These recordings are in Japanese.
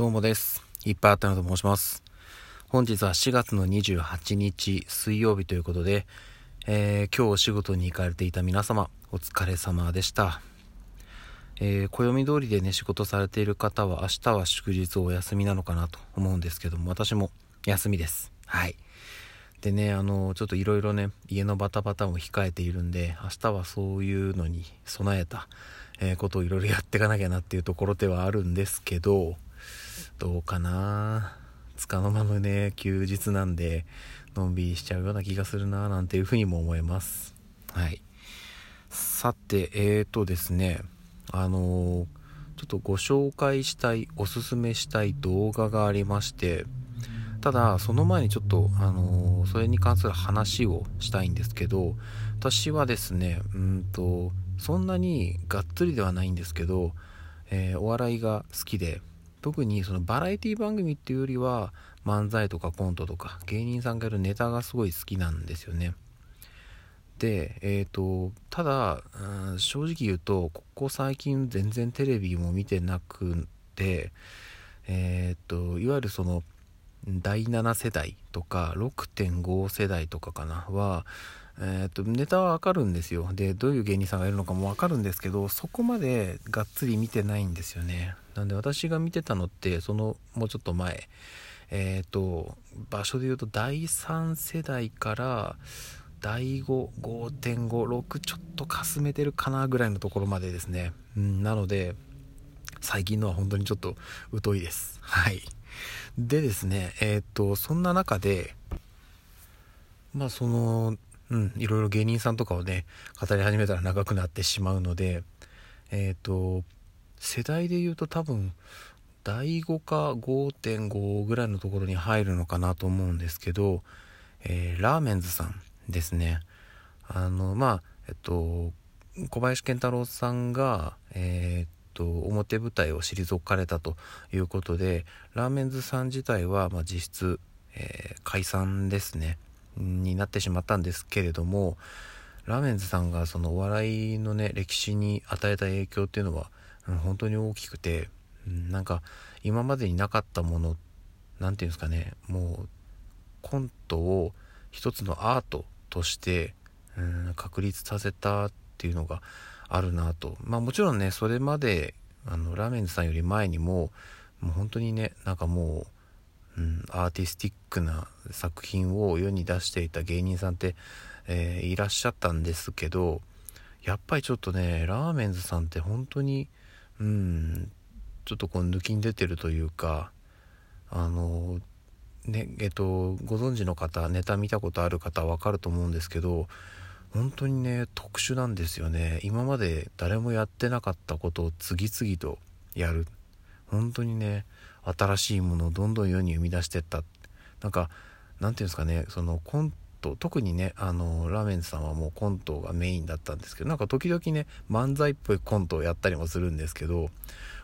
どうもです。いっぱいあったなと申します。本日は4月の28日水曜日ということで、今日お仕事に行かれていた皆様お疲れ様でした。暦通りでね、仕事されている方は明日は祝日お休みなのかなと思うんですけども、私も休みです。はい。でね、ちょっといろいろね、家のバタバタも控えているんで、明日はそういうのに備えた、ことをいろいろやっていかなきゃなっていうところではあるんですけど、どうかな、つかの間のね休日なんでのんびりしちゃうような気がするななんていうふうにも思います。はい。さて、ですね、ちょっとご紹介したい、おすすめしたい動画がありまして、ただその前にちょっと、それに関する話をしたいんですけど、私はですね、そんなにがっつりではないんですけど、お笑いが好きで、特にそのバラエティ番組っていうよりは漫才とかコントとか芸人さんがやるネタがすごい好きなんですよね。で、ただ、正直言うとここ最近全然テレビも見てなくて、いわゆるその第7世代とか 6.5 世代とかかなは、ネタはわかるんですよ。で、どういう芸人さんがいるのかもわかるんですけど、そこまでがっつり見てないんですよね。なんで私が見てたのってそのもうちょっと前、場所で言うと第3世代から第5、5.5、6ちょっとかすめてるかなぐらいのところまでですね。なので最近のは本当にちょっと疎いです。はい。でですね、そんな中でいろいろ芸人さんとかをね語り始めたら長くなってしまうので、世代で言うと多分第5か 5.5 ぐらいのところに入るのかなと思うんですけど、ラーメンズさんですね。小林健太郎さんが表舞台を退かれたということで、ラーメンズさん自体は、実質、解散ですねになってしまったんですけれども、ラーメンズさんがそのお笑いのね歴史に与えた影響っていうのは、本当に大きくて、なんか今までになかったもの、なんていうんですかね、もうコントを一つのアートとして、確立させたっていうのがあるなと。もちろんね、それまでラーメンズさんより前にも本当にね、なんかもう、アーティスティックな作品を世に出していた芸人さんって、いらっしゃったんですけど、やっぱりちょっとねラーメンズさんって本当にちょっとこう抜きに出てるというか、ご存知の方、ネタ見たことある方は分かると思うんですけど、本当にね特殊なんですよね。今まで誰もやってなかったことを次々とやる、本当にね新しいものをどんどん世に生み出してった、なんていうんですかね、そのコント、特にねラーメンズさんはもうコントがメインだったんですけど、時々ね漫才っぽいコントをやったりもするんですけど、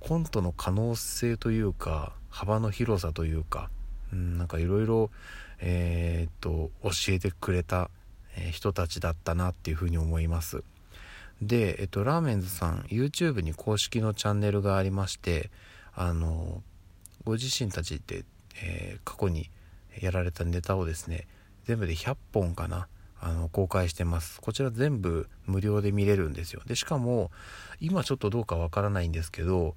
コントの可能性というか幅の広さというか、いろいろ教えてくれた人たちだったなっていうふうに思います。で、ラーメンズさん YouTube に公式のチャンネルがありまして、ご自身たちで、過去にやられたネタをですね全部で100本かな、公開してます。こちら全部無料で見れるんですよ。でしかも今ちょっとどうかわからないんですけど、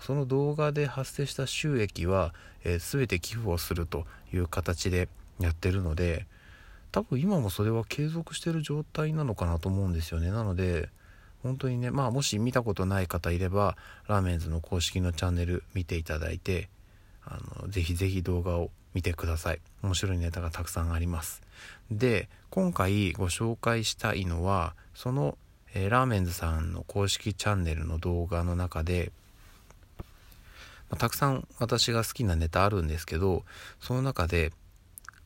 その動画で発生した収益は、全て寄付をするという形でやってるので、多分今もそれは継続してる状態なのかなと思うんですよね。なので本当にね、もし見たことない方いればラーメンズの公式のチャンネル見ていただいて、ぜひぜひ動画を見てください。面白いネタがたくさんあります。で、今回ご紹介したいのはその、ラーメンズさんの公式チャンネルの動画の中で、たくさん私が好きなネタあるんですけど、その中で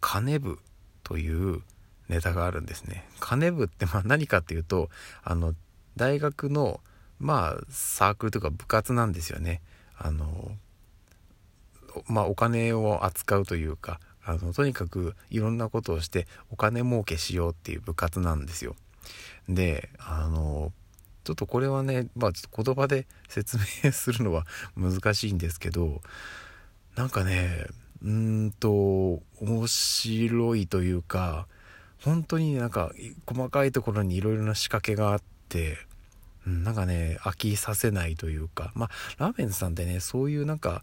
カネブというネタがあるんですね。カネブって何かっていうと、大学のサークルというか部活なんですよね。お金を扱うというか、とにかくいろんなことをしてお金儲けしようっていう部活なんですよ。で、ちょっとこれはね、ちょっと言葉で説明するのは難しいんですけど、なんかね、面白いというか、本当になんか細かいところにいろいろな仕掛けがあって、なんかね、飽きさせないというか、ラーメンさんってね、そういうなんか、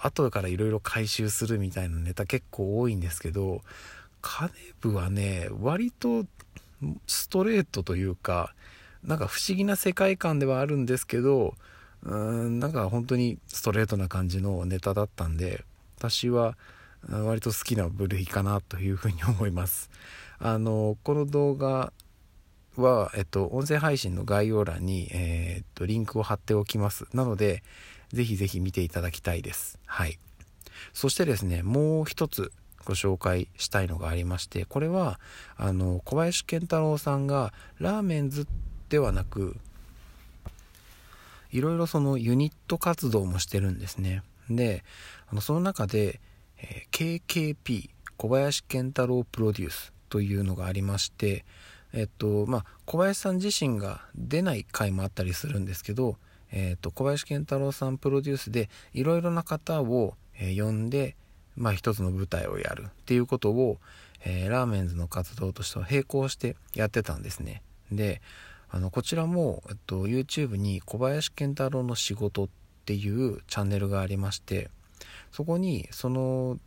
後からいろいろ回収するみたいなネタ結構多いんですけど、カネブはね、割とストレートというか、なんか不思議な世界観ではあるんですけど、なんか本当にストレートな感じのネタだったんで、私は割と好きな部類かなというふうに思います。この動画は、音声配信の概要欄に、リンクを貼っておきます。なのでぜひぜひ見ていただきたいです。はい。そしてですね、もう一つご紹介したいのがありまして、これは小林健太郎さんがラーメンズではなくいろいろそのユニット活動もしてるんですね。で、その中で、KKP 小林健太郎プロデュースというのがありまして、小林さん自身が出ない回もあったりするんですけど、小林健太郎さんプロデュースでいろいろな方を、呼んで、一つの舞台をやるっていうことを、ラーメンズの活動としては並行してやってたんですね。で、こちらも、YouTube に小林健太郎の仕事っていうチャンネルがありまして、そこにその、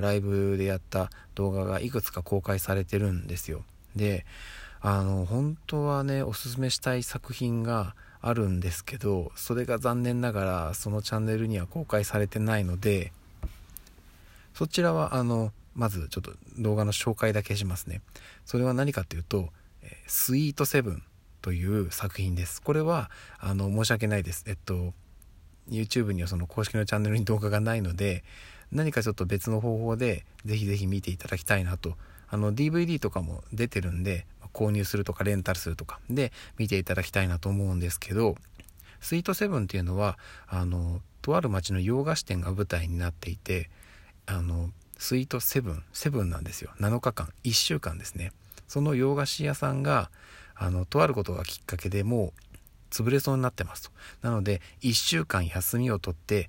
ライブでやった動画がいくつか公開されてるんですよ。で、本当はね、おすすめしたい作品があるんですけど、それが残念ながらそのチャンネルには公開されてないので、そちらはまずちょっと動画の紹介だけしますね。それは何かというと、スイートセブンという作品です。これは申し訳ないです。YouTube にはその公式のチャンネルに動画がないので、何かちょっと別の方法でぜひぜひ見ていただきたいなと。DVD とかも出てるんで、購入するとかレンタルするとかで見ていただきたいなと思うんですけど、スイートセブンっていうのはとある町の洋菓子店が舞台になっていて、スイートセブン、セブンなんですよ。7日間、1週間ですね。その洋菓子屋さんがとあることがきっかけでもう潰れそうになってますと。なので1週間休みを取って、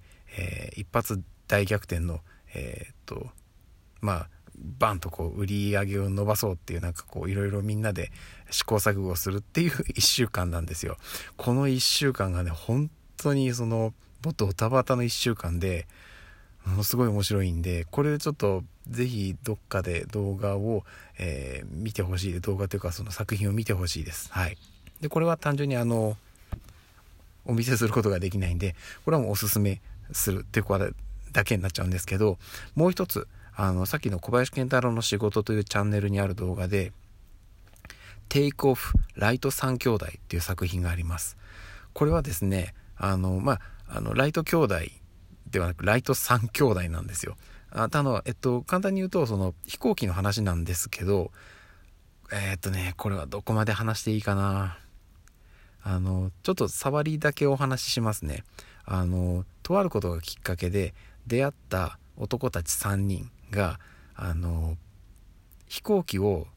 一発大逆転の、バンとこう売り上げを伸ばそうっていう、なんかこういろいろみんなで試行錯誤するっていう1週間なんですよ。この1週間がね、本当にそのもっとドタバタの1週間で、ものすごい面白いんで、これちょっとぜひどっかで動画を、見てほしい。動画というかその作品を見てほしいです。はい。で、これは単純にお見せすることができないんで、これはもうおすすめするっていうことだけになっちゃうんですけど、もう一つさっきの小林健太郎の仕事というチャンネルにある動画で、テイクオフライト3兄弟っていう作品があります。これはですね、ライト兄弟ではなくライト3兄弟なんですよ。簡単に言うとその飛行機の話なんですけど、これはどこまで話していいかな。ちょっと触りだけお話ししますね。とあることがきっかけで出会った男たち3人が飛行機を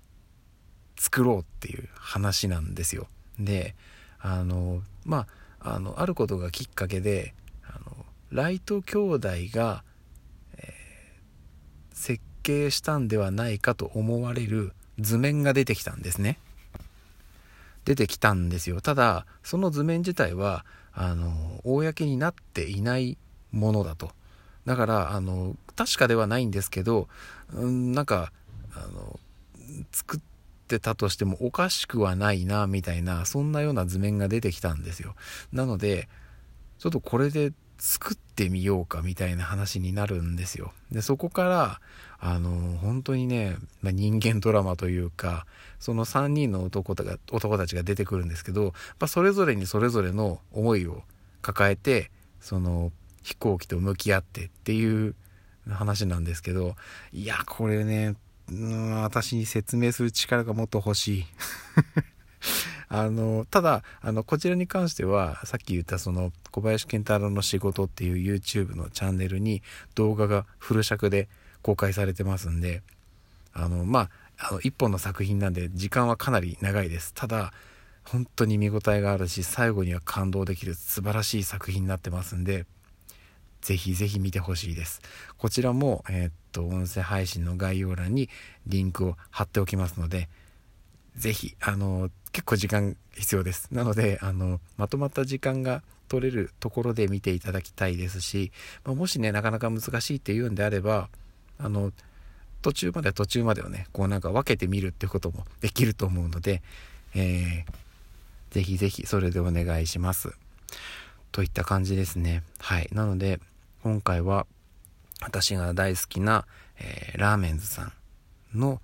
作ろうっていう話なんですよ。で、あることがきっかけでライト兄弟が、設計したんではないかと思われる図面が出てきたんですよ。ただその図面自体は公になっていないものだと。だから確かではないんですけど、作ってたとしてもおかしくはないなみたいな、そんなような図面が出てきたんですよ。なのでちょっとこれで作ってみようかみたいな話になるんですよ。で、そこから本当にね、人間ドラマというか、その3人の男たちが出てくるんですけど、それぞれにそれぞれの思いを抱えてその飛行機と向き合ってっていう話なんですけど、いやこれね、私に説明する力がもっと欲しい。ただこちらに関してはさっき言ったその小林健太郎の仕事っていう YouTube のチャンネルに動画がフル尺で公開されてますんで、一本の作品なんで時間はかなり長いです。ただ本当に見応えがあるし、最後には感動できる素晴らしい作品になってますんで、ぜひぜひ見てほしいです。こちらも、音声配信の概要欄にリンクを貼っておきますので、ぜひ結構時間必要です。なのでまとまった時間が取れるところで見ていただきたいですし、もしねなかなか難しいっていうんであれば、途中までをねこうなんか分けてみるってこともできると思うので、ぜひぜひそれでお願いしますといった感じですね。はい。なので今回は私が大好きな、ラーメンズさんの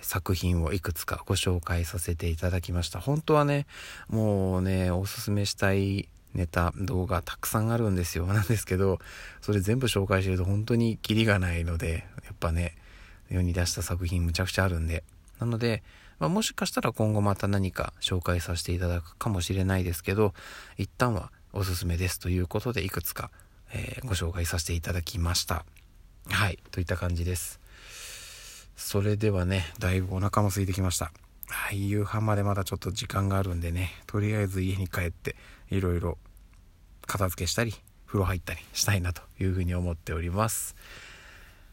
作品をいくつかご紹介させていただきました。本当はねもうねおすすめしたいネタ動画たくさんあるんですよ。なんですけどそれ全部紹介してると本当にキリがないので、やっぱね世に出した作品むちゃくちゃあるんで、なので、もしかしたら今後また何か紹介させていただくかもしれないですけど、一旦はおすすめですということでいくつか、ご紹介させていただきました。はい。といった感じです。それではねだいぶお腹も空いてきました。はい。夕飯までまだちょっと時間があるんでね、とりあえず家に帰っていろいろ片付けしたり風呂入ったりしたいなというふうに思っております。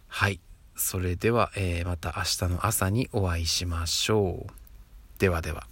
はい。それでは、また明日の朝にお会いしましょう。ではでは。